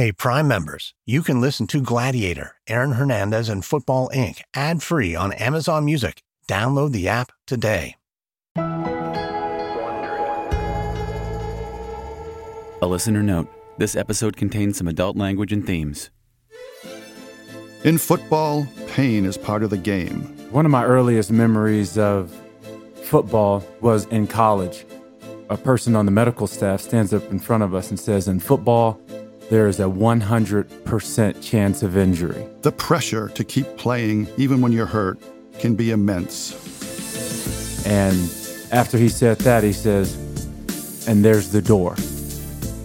Hey, Prime members, you can listen to Gladiator, Aaron Hernandez, and Football Inc. ad-free on Amazon Music. Download the app today. A listener note, this episode contains some adult language and themes. In football, pain is part of the game. One of my earliest memories of football was in college. A person on the medical staff stands up in front of us and says, in football, there is a 100% chance of injury. The pressure to keep playing, even when you're hurt, can be immense. And after he said that, he says, and there's the door.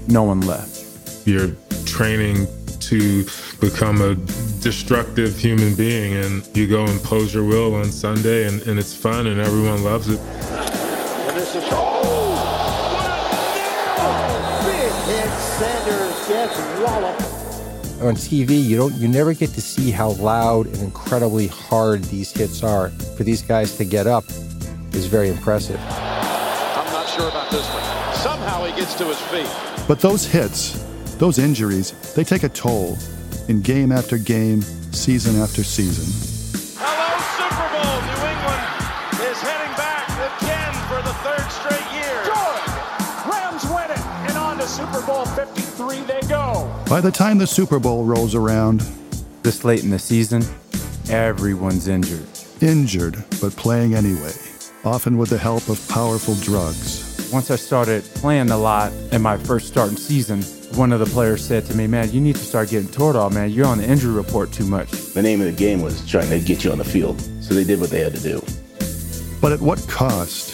No one left. You're training to become a destructive human being, and you go and pose your will on Sunday, and it's fun, and everyone loves it. And this is, Sanders gets walloped. On TV, you never get to see how loud and incredibly hard these hits are. For these guys to get up is very impressive. I'm not sure about this one. Somehow he gets to his feet. But those hits, those injuries, they take a toll in game after game, season after season. Hello, Super Bowl. New England is heading back again for the third straight year. Good! Rams win it, and on to Super Bowl 53 they go. By the time the Super Bowl rolls around, this late in the season, everyone's injured. Injured, but playing anyway, often with the help of powerful drugs. Once I started playing a lot in my first starting season, one of the players said to me, man, you need to start getting Toradol, man. You're on the injury report too much. The name of the game was trying to get you on the field, so they did what they had to do. But at what cost?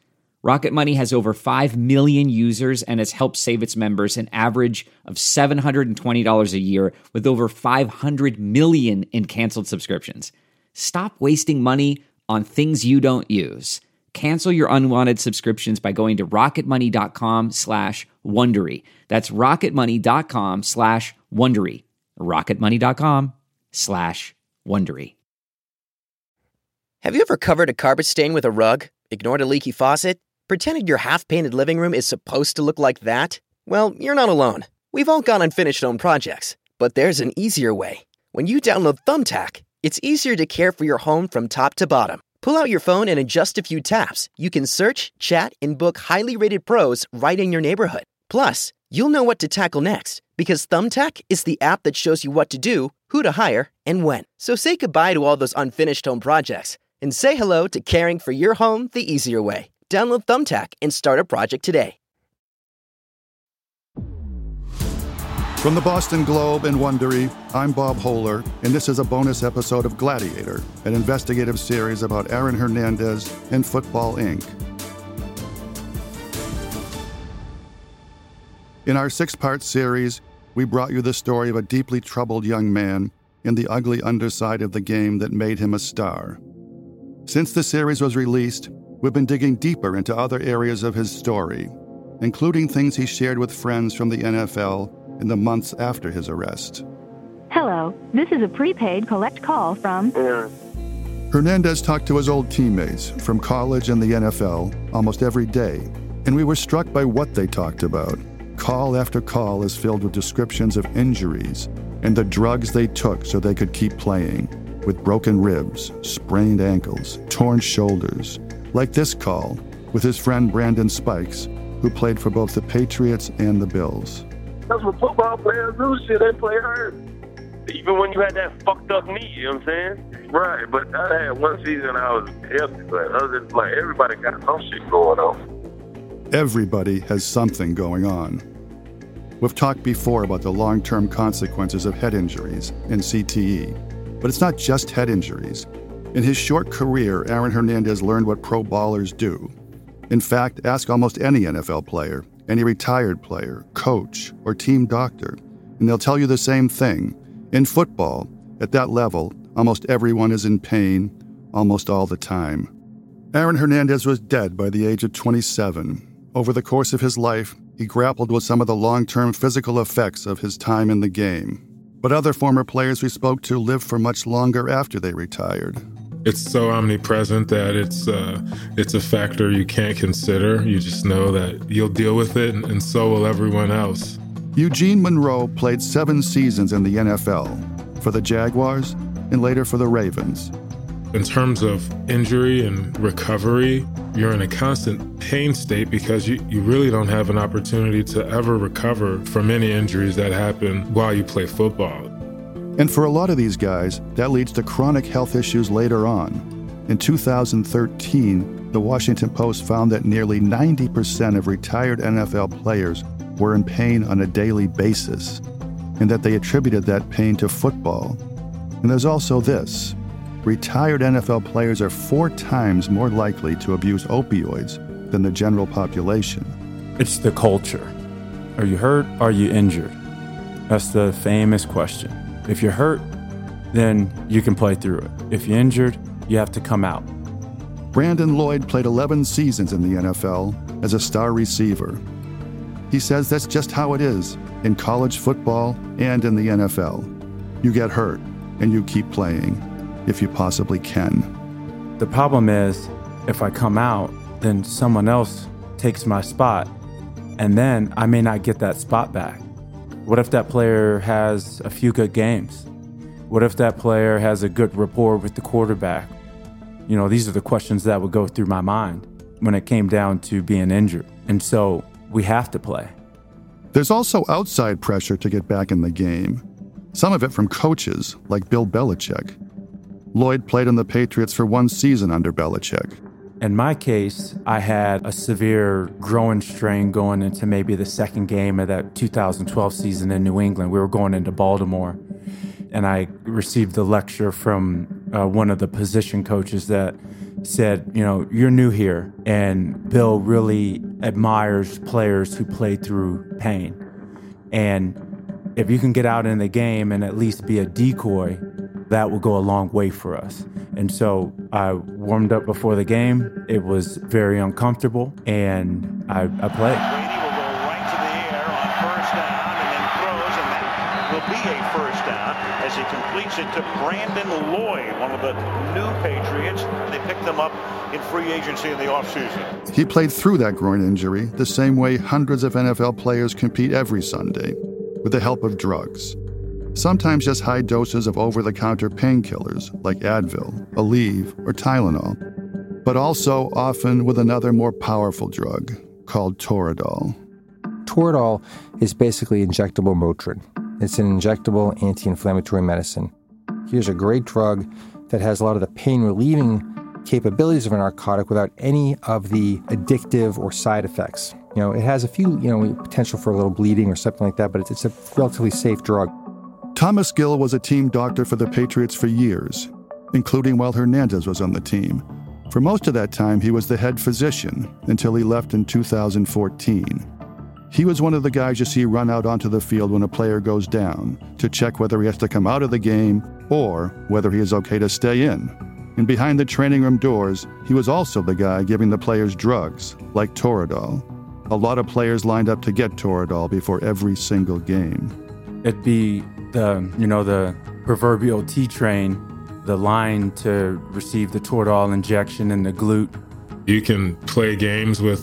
Rocket Money has over 5 million users and has helped save its members an average of $720 a year with over 500 million in canceled subscriptions. Stop wasting money on things you don't use. Cancel your unwanted subscriptions by going to rocketmoney.com/Wondery. That's rocketmoney.com/Wondery. rocketmoney.com/Wondery. Have you ever covered a carpet stain with a rug? Ignored a leaky faucet? Pretended your half-painted living room is supposed to look like that? Well, you're not alone. We've all got unfinished home projects, but there's an easier way. When you download Thumbtack, it's easier to care for your home from top to bottom. Pull out your phone and in just a few taps, you can search, chat, and book highly rated pros right in your neighborhood. Plus, you'll know what to tackle next because Thumbtack is the app that shows you what to do, who to hire, and when. So say goodbye to all those unfinished home projects and say hello to caring for your home the easier way. Download Thumbtack and start a project today. From the Boston Globe and Wondery, I'm Bob Hohler, and this is a bonus episode of Gladiator, an investigative series about Aaron Hernandez and Football, Inc. In our six-part series, we brought you the story of a deeply troubled young man and the ugly underside of the game that made him a star. Since the series was released, we've been digging deeper into other areas of his story, including things he shared with friends from the NFL in the months after his arrest. Hello, this is a prepaid collect call from Aaron. Hernandez talked to his old teammates from college and the NFL almost every day, and we were struck by what they talked about. Call after call is filled with descriptions of injuries and the drugs they took so they could keep playing, with broken ribs, sprained ankles, torn shoulders. Like this call with his friend Brandon Spikes, who played for both the Patriots and the Bills. That's what football players do, shit, they play hard. Even when you had that fucked up knee, you know what I'm saying? Right, but I had one season I was healthy, but other than like everybody got some shit going on. Everybody has something going on. We've talked before about the long-term consequences of head injuries and CTE, but it's not just head injuries. In his short career, Aaron Hernandez learned what pro ballers do. In fact, ask almost any NFL player, any retired player, coach, or team doctor, and they'll tell you the same thing. In football, at that level, almost everyone is in pain almost all the time. Aaron Hernandez was dead by the age of 27. Over the course of his life, he grappled with some of the long-term physical effects of his time in the game. But other former players we spoke to lived for much longer after they retired. It's so omnipresent that it's a factor you can't consider. You just know that you'll deal with it, and so will everyone else. Eugene Monroe played 7 seasons in the NFL, for the Jaguars and later for the Ravens. In terms of injury and recovery, you're in a constant pain state because you really don't have an opportunity to ever recover from any injuries that happen while you play football. And for a lot of these guys, that leads to chronic health issues later on. In 2013, the Washington Post found that nearly 90% of retired NFL players were in pain on a daily basis, and that they attributed that pain to football. And there's also this. Retired NFL players are 4 times more likely to abuse opioids than the general population. It's the culture. Are you hurt? Are you injured? That's the famous question. If you're hurt, then you can play through it. If you're injured, you have to come out. Brandon Lloyd played 11 seasons in the NFL as a star receiver. He says that's just how it is in college football and in the NFL. You get hurt and you keep playing if you possibly can. The problem is, if I come out, then someone else takes my spot, and then I may not get that spot back. What if that player has a few good games? What if that player has a good rapport with the quarterback? You know, these are the questions that would go through my mind when it came down to being injured. And so we have to play. There's also outside pressure to get back in the game, some of it from coaches like Bill Belichick. Lloyd played in the Patriots for 1 season under Belichick. In my case, I had a severe groin strain going into maybe the second game of that 2012 season in New England. We were going into Baltimore, and I received the lecture from one of the position coaches that said, you know, you're new here, and Bill really admires players who play through pain. And if you can get out in the game and at least be a decoy, that will go a long way for us. And so I warmed up before the game. It was very uncomfortable, and I played. Brady will go right to the air on first down, and then throws, and that will be a first down as he completes it to Brandon Lloyd, one of the new Patriots. They picked them up in free agency in the offseason. He played through that groin injury the same way hundreds of NFL players compete every Sunday, with the help of drugs. Sometimes just high doses of over-the-counter painkillers like Advil, Aleve, or Tylenol, but also often with another more powerful drug called Toradol. Toradol is basically injectable Motrin. It's an injectable anti-inflammatory medicine. Here's a great drug that has a lot of the pain-relieving capabilities of a narcotic without any of the addictive or side effects. You know, it has a few, you know, potential for a little bleeding or something like that, but it's a relatively safe drug. Thomas Gill was a team doctor for the Patriots for years, including while Hernandez was on the team. For most of that time, he was the head physician until he left in 2014. He was one of the guys you see run out onto the field when a player goes down to check whether he has to come out of the game or whether he is okay to stay in. And behind the training room doors, he was also the guy giving the players drugs, like Toradol. A lot of players lined up to get Toradol before every single game. It'd be the proverbial T train, the line to receive the Toradol injection in the glute. You can play games with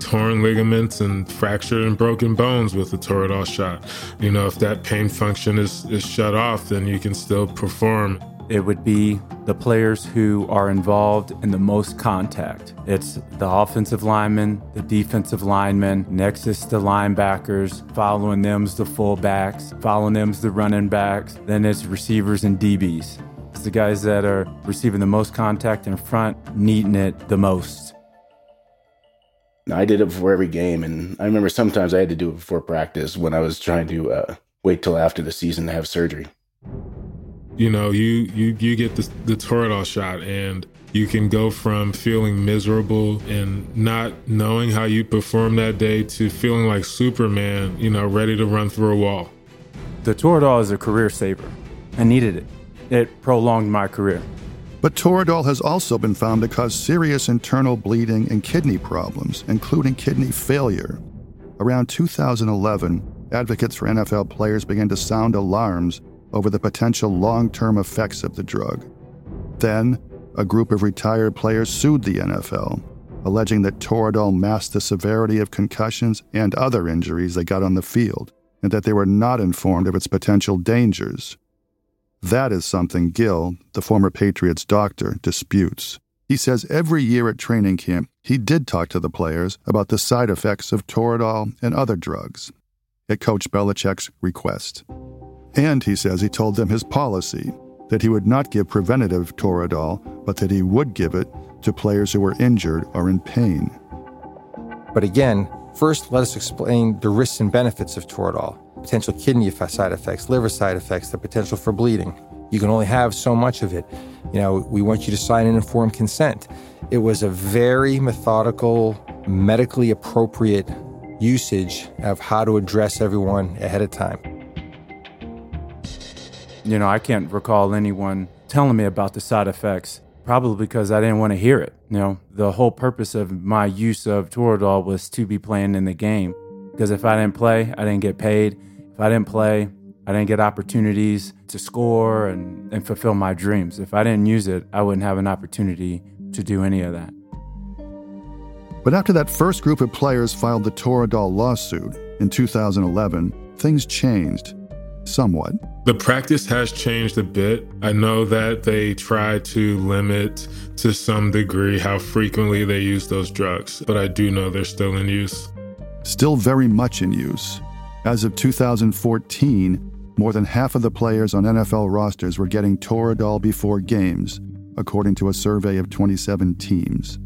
torn ligaments and fractured and broken bones with the Toradol shot. You know, if that pain function is shut off, then you can still perform. It would be the players who are involved in the most contact. It's the offensive linemen, the defensive linemen, next is the linebackers, following them's the fullbacks, following them's the running backs, then it's receivers and DBs. It's the guys that are receiving the most contact in front, needing it the most. I did it before every game, and I remember sometimes I had to do it before practice when I was trying to wait till after the season to have surgery. You know, you get the Toradol shot, and you can go from feeling miserable and not knowing how you perform that day to feeling like Superman, you know, ready to run through a wall. The Toradol is a career saver. I needed it. It prolonged my career. But Toradol has also been found to cause serious internal bleeding and kidney problems, including kidney failure. Around 2011, advocates for NFL players began to sound alarms over the potential long-term effects of the drug. Then, a group of retired players sued the NFL, alleging that Toradol masked the severity of concussions and other injuries they got on the field, and that they were not informed of its potential dangers. That is something Gill, the former Patriots doctor, disputes. He says every year at training camp, he did talk to the players about the side effects of Toradol and other drugs, at Coach Belichick's request. And he says he told them his policy, that he would not give preventative Toradol, but that he would give it to players who were injured or in pain. But again, first let us explain the risks and benefits of Toradol, potential kidney side effects, liver side effects, the potential for bleeding. You can only have so much of it. You know, we want you to sign an informed consent. It was a very methodical, medically appropriate usage of how to address everyone ahead of time. You know, I can't recall anyone telling me about the side effects, probably because I didn't want to hear it. You know, the whole purpose of my use of Toradol was to be playing in the game, because if I didn't play, I didn't get paid. If I didn't play, I didn't get opportunities to score and fulfill my dreams. If I didn't use it, I wouldn't have an opportunity to do any of that. But after that first group of players filed the Toradol lawsuit in 2011, things changed somewhat. The practice has changed a bit. I know that they try to limit to some degree how frequently they use those drugs, but I do know they're still in use. Still very much in use. As of 2014, more than half of the players on NFL rosters were getting Toradol before games, according to a survey of 27 teams.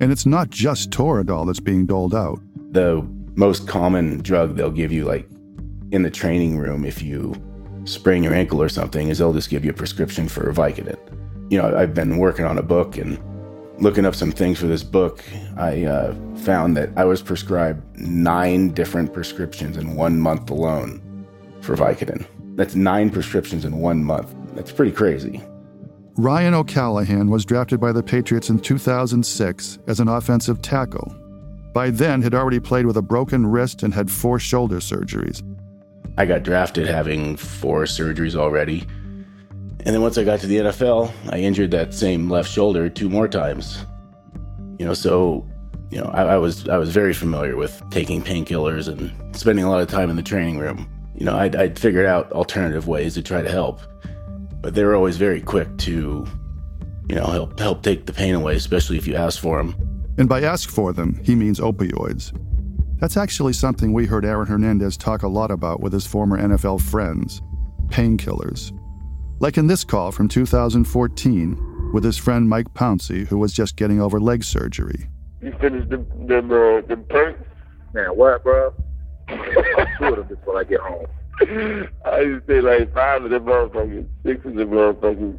And it's not just Toradol that's being doled out. The most common drug they'll give you, like in the training room, if you sprain your ankle or something, is they'll just give you a prescription for Vicodin. You know, I've been working on a book and looking up some things for this book. I found that I was prescribed 9 different prescriptions in 1 month alone for Vicodin. That's 9 prescriptions in 1 month. That's pretty crazy. Ryan O'Callaghan was drafted by the Patriots in 2006 as an offensive tackle. By then, had already played with a broken wrist and had 4 shoulder surgeries. I got drafted having 4 surgeries already. And then once I got to the NFL, I injured that same left shoulder 2 more times. You know, so, you know, I was very familiar with taking painkillers and spending a lot of time in the training room. You know, I'd figured out alternative ways to try to help, but they were always very quick to, you know, help take the pain away, especially if you ask for them. And by ask for them, he means opioids. That's actually something we heard Aaron Hernandez talk a lot about with his former NFL friends, painkillers. Like in this call from 2014 with his friend Mike Pouncey, who was just getting over leg surgery. You finished them pinks? Man, what, bro? I'll shoot them before I get home. I used to say like 5 of them motherfuckers, 6 of them motherfuckers.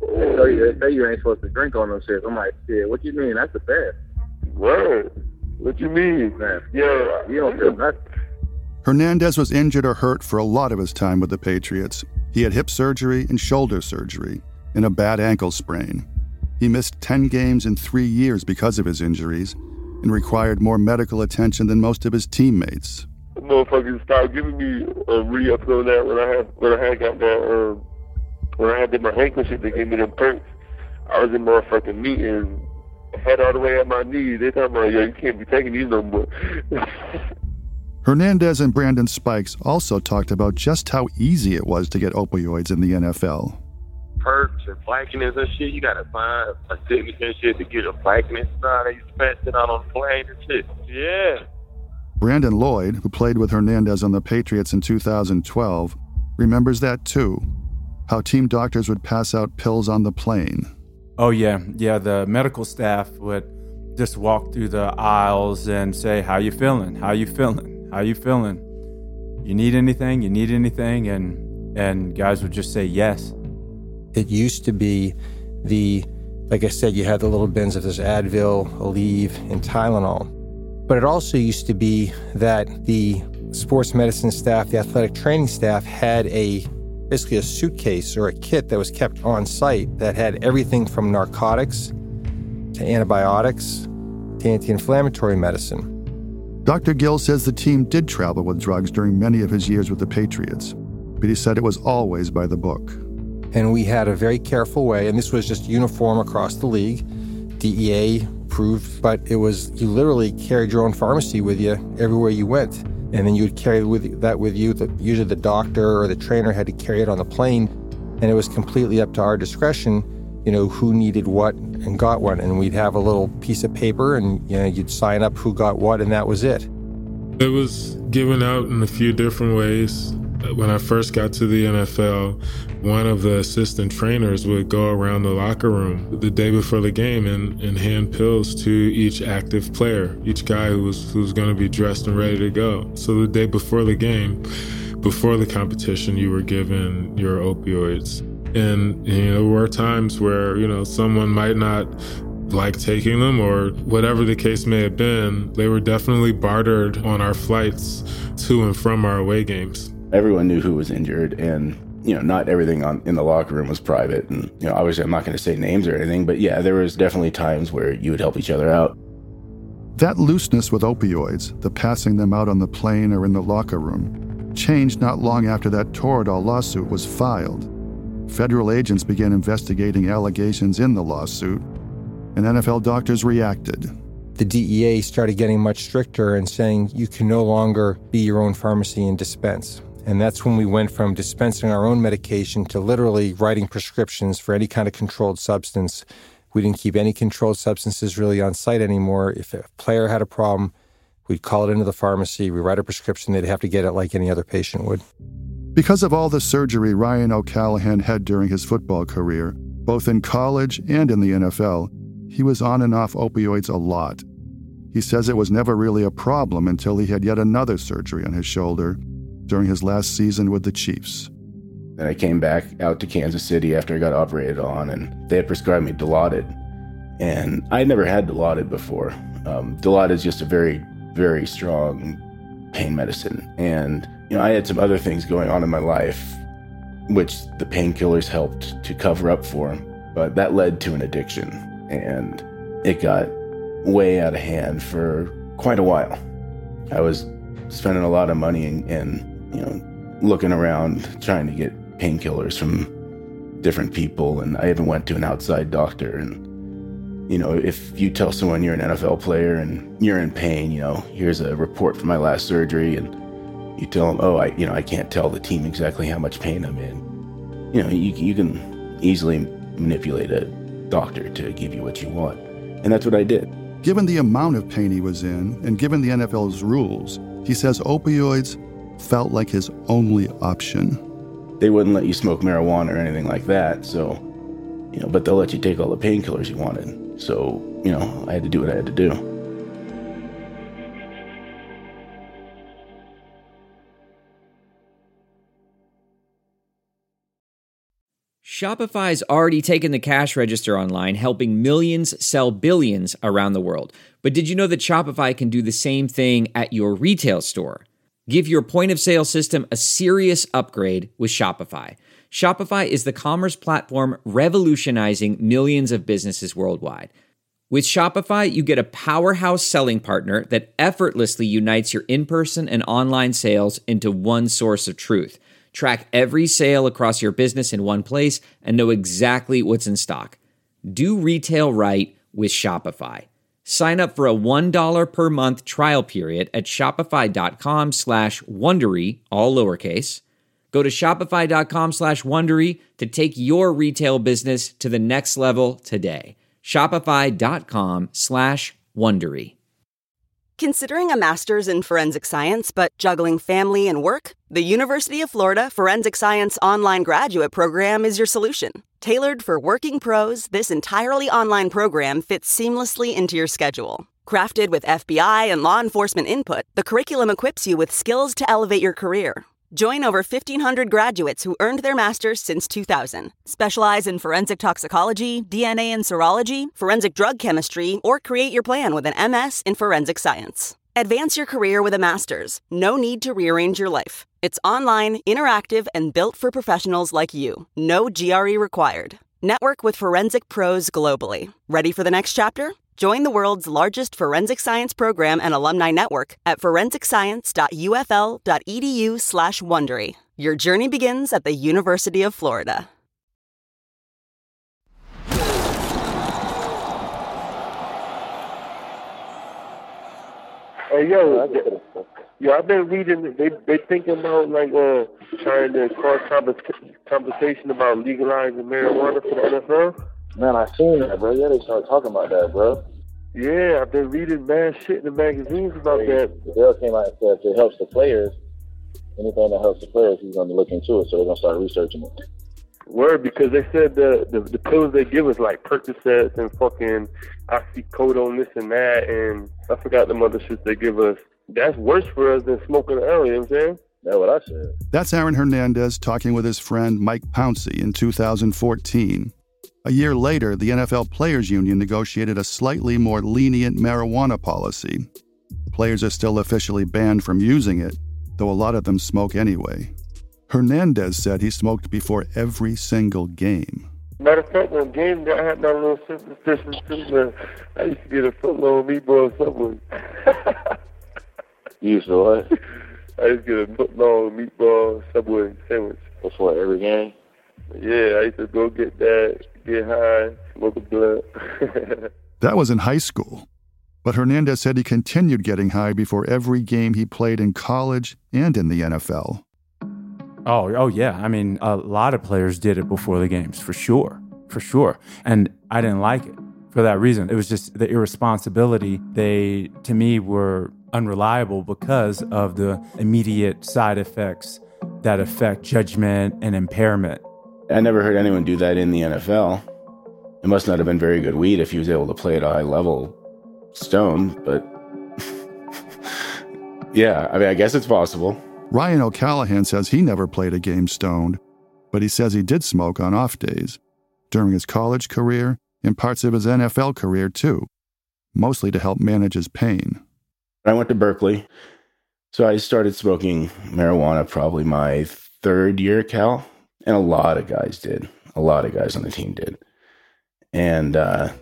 They say you ain't supposed to drink on those shit. I'm like, shit, what you mean? That's a fast. Word. What you mean, man? Yeah, you don't feel nothing. Hernandez was injured or hurt for a lot of his time with the Patriots. He had hip surgery and shoulder surgery and a bad ankle sprain. He missed 10 games in 3 years because of his injuries and required more medical attention than most of his teammates. The motherfuckers started giving me a re-up on that when I had my ankle shit. They gave me them perks. I was in motherfucking meetings, head all the way at my knees. They talking about, yo, you can't be taking these no more. Hernandez and Brandon Spikes also talked about just how easy it was to get opioids in the NFL. Perks and Vicodins and shit, you gotta find a sickness and shit to get a Vicodin sign. They used to pass it out on the plane and shit. Yeah. Brandon Lloyd, who played with Hernandez on the Patriots in 2012, remembers that too. How team doctors would pass out pills on the plane. Oh yeah, the medical staff would just walk through the aisles and say, how you feeling, how you feeling? How you feeling? You need anything? You need anything? And guys would just say yes. It used to be like I said, you had the little bins of this Advil, Aleve, and Tylenol. But it also used to be that the sports medicine staff, the athletic training staff, had basically a suitcase or a kit that was kept on site that had everything from narcotics to antibiotics to anti-inflammatory medicine. Dr. Gill says the team did travel with drugs during many of his years with the Patriots, but he said it was always by the book. And we had a very careful way, and this was just uniform across the league, DEA approved, but it was you literally carried your own pharmacy with you everywhere you went, and then you would carry that with you. Usually the doctor or the trainer had to carry it on the plane, and it was completely up to our discretion, you know, who needed what and got what, and we'd have a little piece of paper, and you know, you'd sign up who got what, and that was it. It was given out in a few different ways. When I first got to the NFL, one of the assistant trainers would go around the locker room the day before the game and hand pills to each active player, each guy who was going to be dressed and ready to go. So the day before the game, before the competition, you were given your opioids. And you know, there were times where, you know, someone might not like taking them or whatever the case may have been, they were definitely bartered on our flights to and from our away games. Everyone knew who was injured, and you know, not everything in the locker room was private. And you know, obviously, I'm not going to say names or anything, but yeah, there was definitely times where you would help each other out. That looseness with opioids, the passing them out on the plane or in the locker room, changed not long after that Toradol lawsuit was filed. Federal agents began investigating allegations in the lawsuit, and NFL doctors reacted. The DEA started getting much stricter and saying you can no longer be your own pharmacy and dispense. And that's when we went from dispensing our own medication to literally writing prescriptions for any kind of controlled substance. We didn't keep any controlled substances really on site anymore. If a player had a problem, we'd call it into the pharmacy, we write a prescription, they'd have to get it like any other patient would. Because of all the surgery Ryan O'Callaghan had during his football career, both in college and in the NFL, he was on and off opioids a lot. He says it was never really a problem until he had yet another surgery on his shoulder during his last season with the Chiefs. Then I came back out to Kansas City after I got operated on, and they had prescribed me Dilaudid. And I never had Dilaudid before. Dilaudid is just a very, very strong pain medicine. And you know, I had some other things going on in my life, which the painkillers helped to cover up for. But that led to an addiction, and it got way out of hand for quite a while. I was spending a lot of money and you know, looking around trying to get painkillers from different people, and I even went to an outside doctor. And you know, if you tell someone you're an NFL player and you're in pain, you know, here's a report from my last surgery, and you tell them, oh, I can't tell the team exactly how much pain I'm in. You know, you can easily manipulate a doctor to give you what you want, and that's what I did. Given the amount of pain he was in, and given the NFL's rules, he says opioids felt like his only option. They wouldn't let you smoke marijuana or anything like that, so, you know, but they'll let you take all the painkillers you wanted. So, you know, I had to do what I had to do. Shopify's already taken the cash register online, helping millions sell billions around the world. But did you know that Shopify can do the same thing at your retail store? Give your point-of-sale system a serious upgrade with Shopify. Shopify is the commerce platform revolutionizing millions of businesses worldwide. With Shopify, you get a powerhouse selling partner that effortlessly unites your in-person and online sales into one source of truth. Track every sale across your business in one place and know exactly what's in stock. Do retail right with Shopify. Sign up for a $1 per month trial period at shopify.com/Wondery, all lowercase. Go to shopify.com/Wondery to take your retail business to the next level today. Shopify.com/Wondery. Considering a master's in forensic science but juggling family and work, the University of Florida Forensic Science Online Graduate Program is your solution. Tailored for working pros, this entirely online program fits seamlessly into your schedule. Crafted with FBI and law enforcement input, the curriculum equips you with skills to elevate your career. Join over 1,500 graduates who earned their master's since 2000. Specialize in forensic toxicology, DNA and serology, forensic drug chemistry, or create your plan with an MS in forensic science. Advance your career with a master's. No need to rearrange your life. It's online, interactive, and built for professionals like you. No GRE required. Network with forensic pros globally. Ready for the next chapter? Join the world's largest forensic science program and alumni network at forensicscience.ufl.edu/Wondery. Your journey begins at the University of Florida. Hey, yo, I've been reading, they thinking about, like, trying to cause conversation about legalizing marijuana for the NFL. Man, I seen that, bro. Yeah, they started talking about that, bro. Yeah, I've been reading mad shit in the magazines about that. The girl came out and said if it helps the players, anything that helps the players, he's going to look into it, so they're going to start researching it. Word, because they said the pills they give is like Percocet and fucking Oxycodone, this and that, and I forgot the mother shit they give us. That's worse for us than smoking early, you know what I'm saying? That's what I said. That's Aaron Hernandez talking with his friend Mike Pouncey in 2014. A year later, the NFL Players Union negotiated a slightly more lenient marijuana policy. Players are still officially banned from using it, though a lot of them smoke anyway. Hernandez said he smoked before every single game. Matter of fact, the game that I had my little sister, I used to get a football meatball somewhere. You used to what? I used to get a football meatball Subway sandwich. That's what, every game? Yeah, I used to go get that, get high, smoke a blunt. That was in high school. But Hernandez said he continued getting high before every game he played in college and in the NFL. Oh yeah. I mean, a lot of players did it before the games, for sure. And I didn't like it for that reason. It was just the irresponsibility. They, to me, were unreliable because of the immediate side effects that affect judgment and impairment. I never heard anyone do that in the NFL. It must not have been very good weed if he was able to play at a high level stone, but yeah, I mean, I guess it's possible. Ryan O'Callaghan says he never played a game stoned, but he says he did smoke on off days, during his college career and parts of his NFL career too, mostly to help manage his pain. I went to Berkeley, so I started smoking marijuana probably my third year at Cal, and a lot of guys did. A lot of guys on the team did. And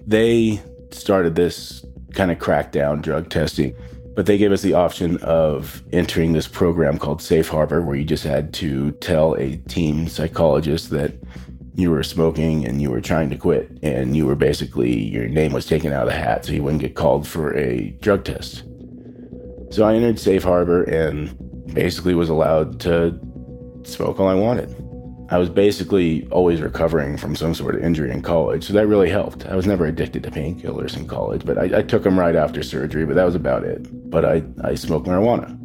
they started this kind of crackdown drug testing. But they gave us the option of entering this program called Safe Harbor, where you just had to tell a team psychologist that you were smoking and you were trying to quit. And you were basically, your name was taken out of the hat so you wouldn't get called for a drug test. So I entered Safe Harbor and basically was allowed to smoke all I wanted. I was basically always recovering from some sort of injury in college, so that really helped. I was never addicted to painkillers in college, but I took them right after surgery, but that was about it. But I smoked marijuana.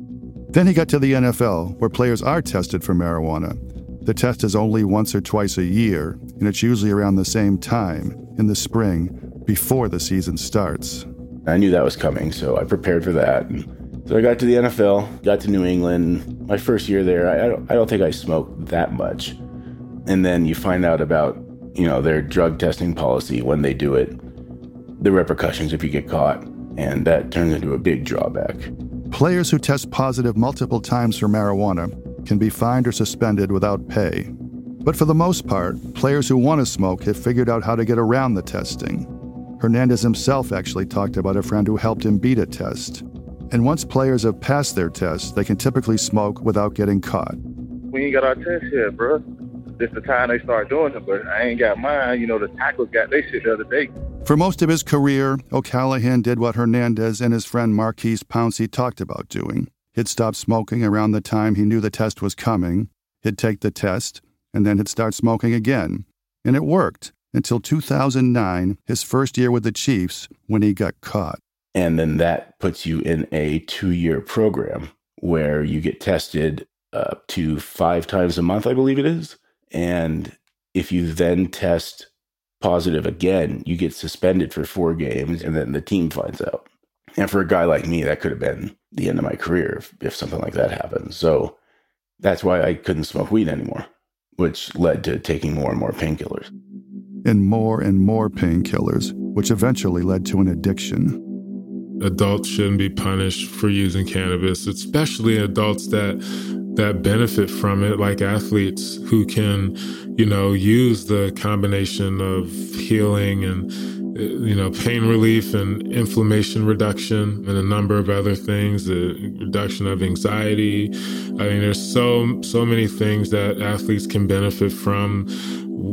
Then he got to the NFL, where players are tested for marijuana. The test is only once or twice a year, and it's usually around the same time, in the spring, before the season starts. I knew that was coming, so I prepared for that. So I got to the NFL, got to New England. My first year there, I don't think I smoked that much. And then you find out about, you know, their drug testing policy, when they do it, the repercussions if you get caught, and that turns into a big drawback. Players who test positive multiple times for marijuana can be fined or suspended without pay. But for the most part, players who want to smoke have figured out how to get around the testing. Hernandez himself actually talked about a friend who helped him beat a test. And once players have passed their test, they can typically smoke without getting caught. We ain't got our test yet, bro. This the time they start doing it, but I ain't got mine. You know, the tackles got their shit the other day. For most of his career, O'Callaghan did what Hernandez and his friend Marquise Pouncey talked about doing. He'd stop smoking around the time he knew the test was coming. He'd take the test, and then he'd start smoking again. And it worked until 2009, his first year with the Chiefs, when he got caught. And then that puts you in a 2-year program where you get tested up to 5 times a month, I believe it is. And if you then test positive again, you get suspended for 4 games, and then the team finds out. And for a guy like me, that could have been the end of my career if something like that happened. So that's why I couldn't smoke weed anymore, which led to taking more and more painkillers. And more painkillers, which eventually led to an addiction. adults shouldn't be punished for using cannabis, especially adults that benefit from it, like athletes who can, use the combination of healing and, pain relief and inflammation reduction and a number of other things, the reduction of anxiety. I mean, there's so many things that athletes can benefit from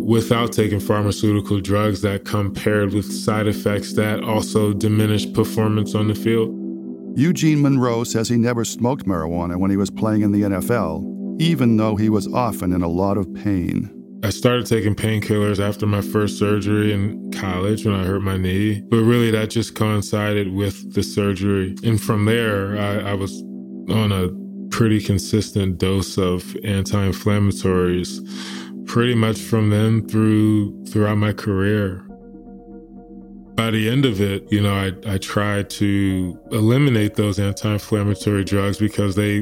without taking pharmaceutical drugs that come paired with side effects that also diminish performance on the field. Eugene Monroe says he never smoked marijuana when he was playing in the NFL, even though he was often in a lot of pain. I started taking painkillers after my first surgery in college when I hurt my knee, but really that just coincided with the surgery. And from there, I was on a pretty consistent dose of anti-inflammatories pretty much from then throughout my career. By the end of it, I tried to eliminate those anti-inflammatory drugs because they,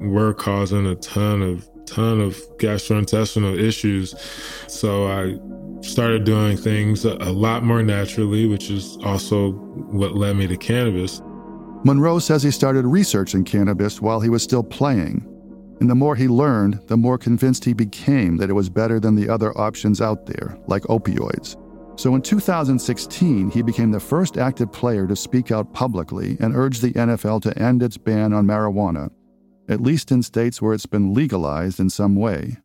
were causing a ton of gastrointestinal issues. So I started doing things a lot more naturally, which is also what led me to cannabis. Monroe says he started researching cannabis while he was still playing. And the more he learned, the more convinced he became that it was better than the other options out there, like opioids. So in 2016, he became the first active player to speak out publicly and urged the NFL to end its ban on marijuana, at least in states where it's been legalized in some way.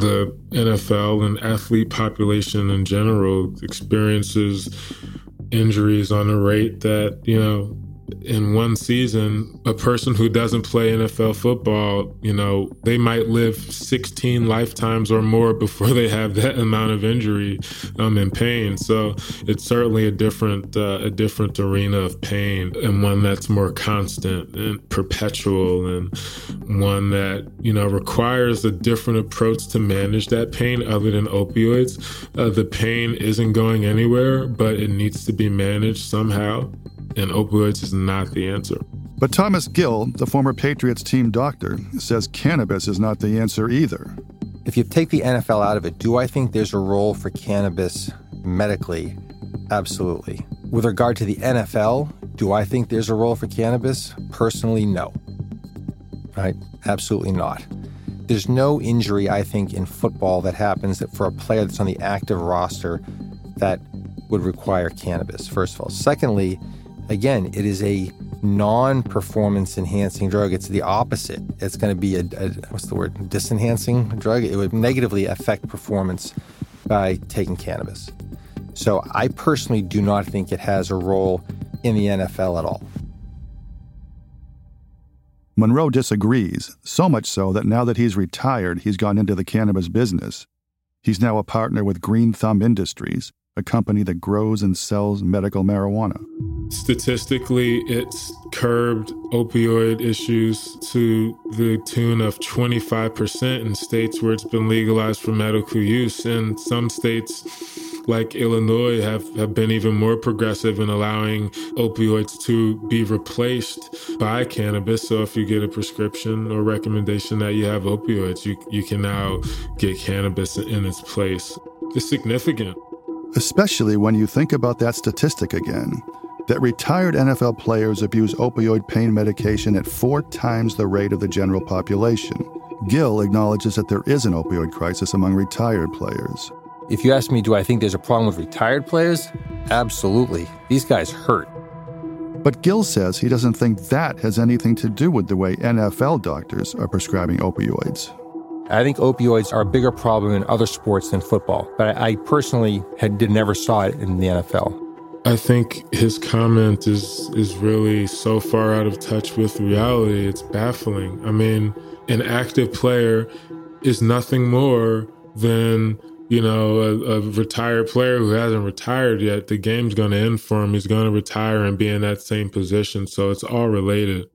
The NFL and athlete population in general experiences injuries on a rate that, in one season, a person who doesn't play NFL football, they might live 16 lifetimes or more before they have that amount of injury and pain. So it's certainly a different arena of pain, and one that's more constant and perpetual, and one that, requires a different approach to manage that pain other than opioids. The pain isn't going anywhere, but it needs to be managed somehow. And opioids is not the answer. But Thomas Gill, the former Patriots team doctor, says cannabis is not the answer either. If you take the NFL out of it, do I think there's a role for cannabis medically? Absolutely. With regard to the NFL, do I think there's a role for cannabis? Personally, no. Right? Absolutely not. There's no injury, I think, in football that happens that for a player that's on the active roster that would require cannabis, first of all. Secondly, again, it is a non-performance enhancing drug. It's the opposite. It's going to be disenhancing drug. It would negatively affect performance by taking cannabis. So I personally do not think it has a role in the NFL at all. Monroe disagrees, so much so that now that he's retired, he's gone into the cannabis business. He's now a partner with Green Thumb Industries, a company that grows and sells medical marijuana. Statistically, it's curbed opioid issues to the tune of 25% in states where it's been legalized for medical use. And some states, like Illinois, have been even more progressive in allowing opioids to be replaced by cannabis. So if you get a prescription or recommendation that you have opioids, you can now get cannabis in its place. It's significant. Especially when you think about that statistic again, that retired NFL players abuse opioid pain medication at 4 times the rate of the general population. Gill acknowledges that there is an opioid crisis among retired players. If you ask me, do I think there's a problem with retired players? Absolutely. These guys hurt. But Gill says he doesn't think that has anything to do with the way NFL doctors are prescribing opioids. I think opioids are a bigger problem in other sports than football, but I personally never saw it in the NFL. I think his comment is really so far out of touch with reality, it's baffling. I mean, an active player is nothing more than, a retired player who hasn't retired yet. The game's going to end for him. He's going to retire and be in that same position, so it's all related.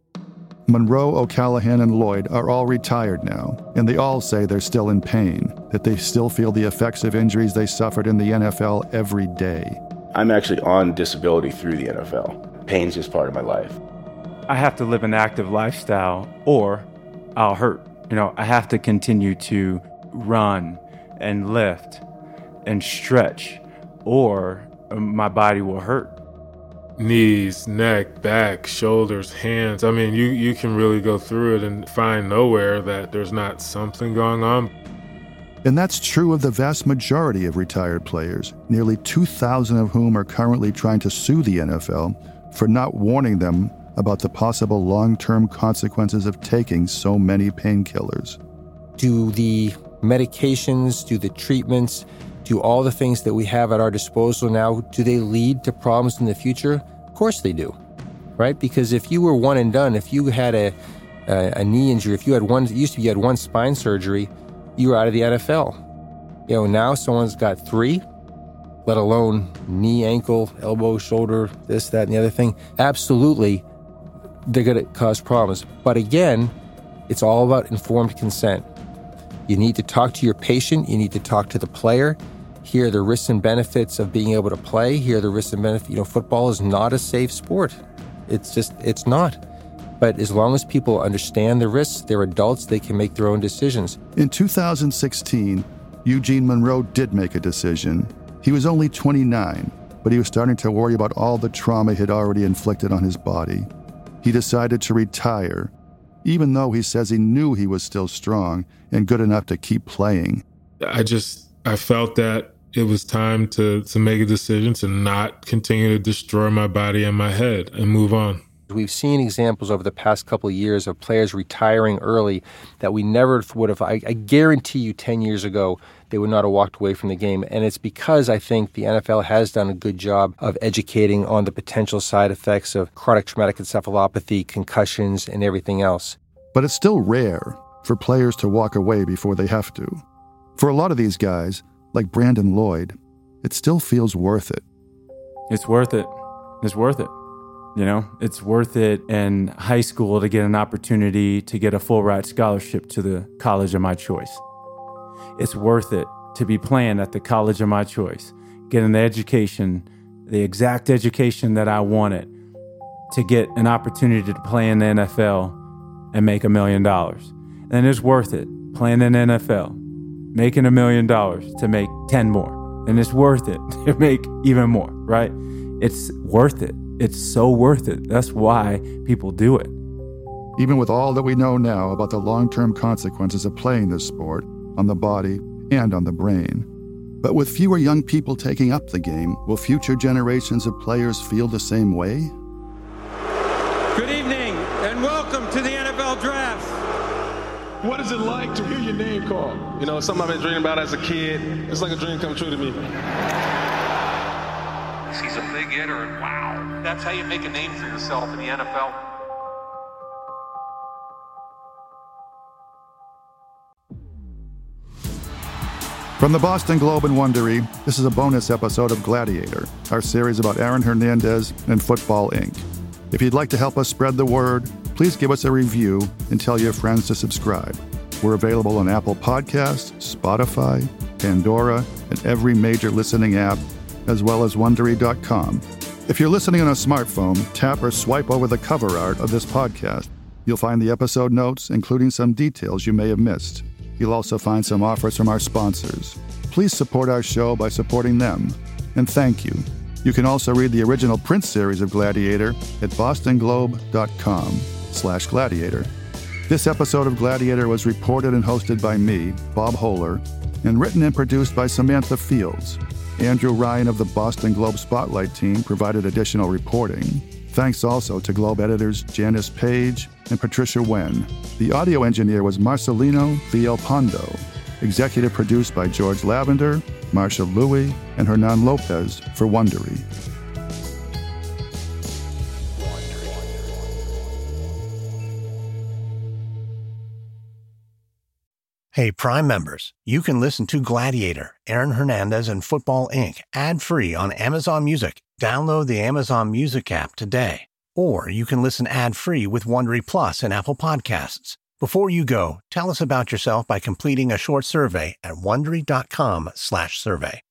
Monroe, O'Callaghan, and Lloyd are all retired now, and they all say they're still in pain, that they still feel the effects of injuries they suffered in the NFL every day. I'm actually on disability through the NFL. Pain's just part of my life. I have to live an active lifestyle or I'll hurt. I have to continue to run and lift and stretch or my body will hurt. knees, neck, back, shoulders, hands. I mean, you can really go through it and find nowhere that there's not something going on. And that's true of the vast majority of retired players, nearly 2,000 of whom are currently trying to sue the NFL for not warning them about the possible long-term consequences of taking so many painkillers. Do the medications, do the treatments, do all the things that we have at our disposal now, do they lead to problems in the future? Of course they do, right? Because if you were one and done, if you had a knee injury, if you had one, it used to be you had one spine surgery, you were out of the NFL. You know, now someone's got three, let alone knee, ankle, elbow, shoulder, this, that, and the other thing. Absolutely, they're going to cause problems. But again, it's all about informed consent. You need to talk to your patient. You need to talk to the player. Here are the risks and benefits of being able to play. Here are the risks and benefits. You know, football is not a safe sport. It's not. But as long as people understand the risks, they're adults, they can make their own decisions. In 2016, Eugene Monroe did make a decision. He was only 29, but he was starting to worry about all the trauma he'd already inflicted on his body. He decided to retire, even though he says he knew he was still strong and good enough to keep playing. I felt that it was time to make a decision to not continue to destroy my body and my head and move on. We've seen examples over the past couple of years of players retiring early that we never would have. I guarantee you 10 years ago, they would not have walked away from the game. And it's because I think the NFL has done a good job of educating on the potential side effects of chronic traumatic encephalopathy, concussions, and everything else. But it's still rare for players to walk away before they have to. For a lot of these guys, like Brandon Lloyd, it still feels worth it. It's worth it. It's worth it. You know, it's worth it in high school to get an opportunity to get a full ride scholarship to the college of my choice. It's worth it to be playing at the college of my choice, getting the education, the exact education that I wanted, to get an opportunity to play in the NFL and make $1 million. And it's worth it playing in the NFL, making $1 million to make 10 more. And it's worth it to make even more, right? It's worth it. It's so worth it. That's why people do it. Even with all that we know now about the long-term consequences of playing this sport on the body and on the brain. But with fewer young people taking up the game, will future generations of players feel the same way? Good evening and welcome to the NFL Draft. What is it like to hear your name called? You know, something I've been dreaming about as a kid. It's like a dream come true to me. He's a big hitter, and wow, that's how you make a name for yourself in the NFL. From the Boston Globe and Wondery, this is a bonus episode of Gladiator, our series about Aaron Hernandez and Football Inc. If you'd like to help us spread the word, please give us a review and tell your friends to subscribe. We're available on Apple Podcasts, Spotify, Pandora, and every major listening app, as well as Wondery.com. If you're listening on a smartphone, tap or swipe over the cover art of this podcast. You'll find the episode notes, including some details you may have missed. You'll also find some offers from our sponsors. Please support our show by supporting them. And thank you. You can also read the original print series of Gladiator at bostonglobe.com/gladiator. This episode of Gladiator was reported and hosted by me, Bob Hohler, and written and produced by Samantha Fields. Andrew Ryan of the Boston Globe Spotlight team provided additional reporting. Thanks also to Globe editors Janice Page and Patricia Wen. The audio engineer was Marcelino Villalpando. Executive produced by George Lavender, Marsha Louie, and Hernan Lopez for Wondery. Hey, Prime members, you can listen to Gladiator, Aaron Hernandez, and Football Inc. ad-free on Amazon Music. Download the Amazon Music app today. Or you can listen ad-free with Wondery Plus and Apple Podcasts. Before you go, tell us about yourself by completing a short survey at wondery.com/survey.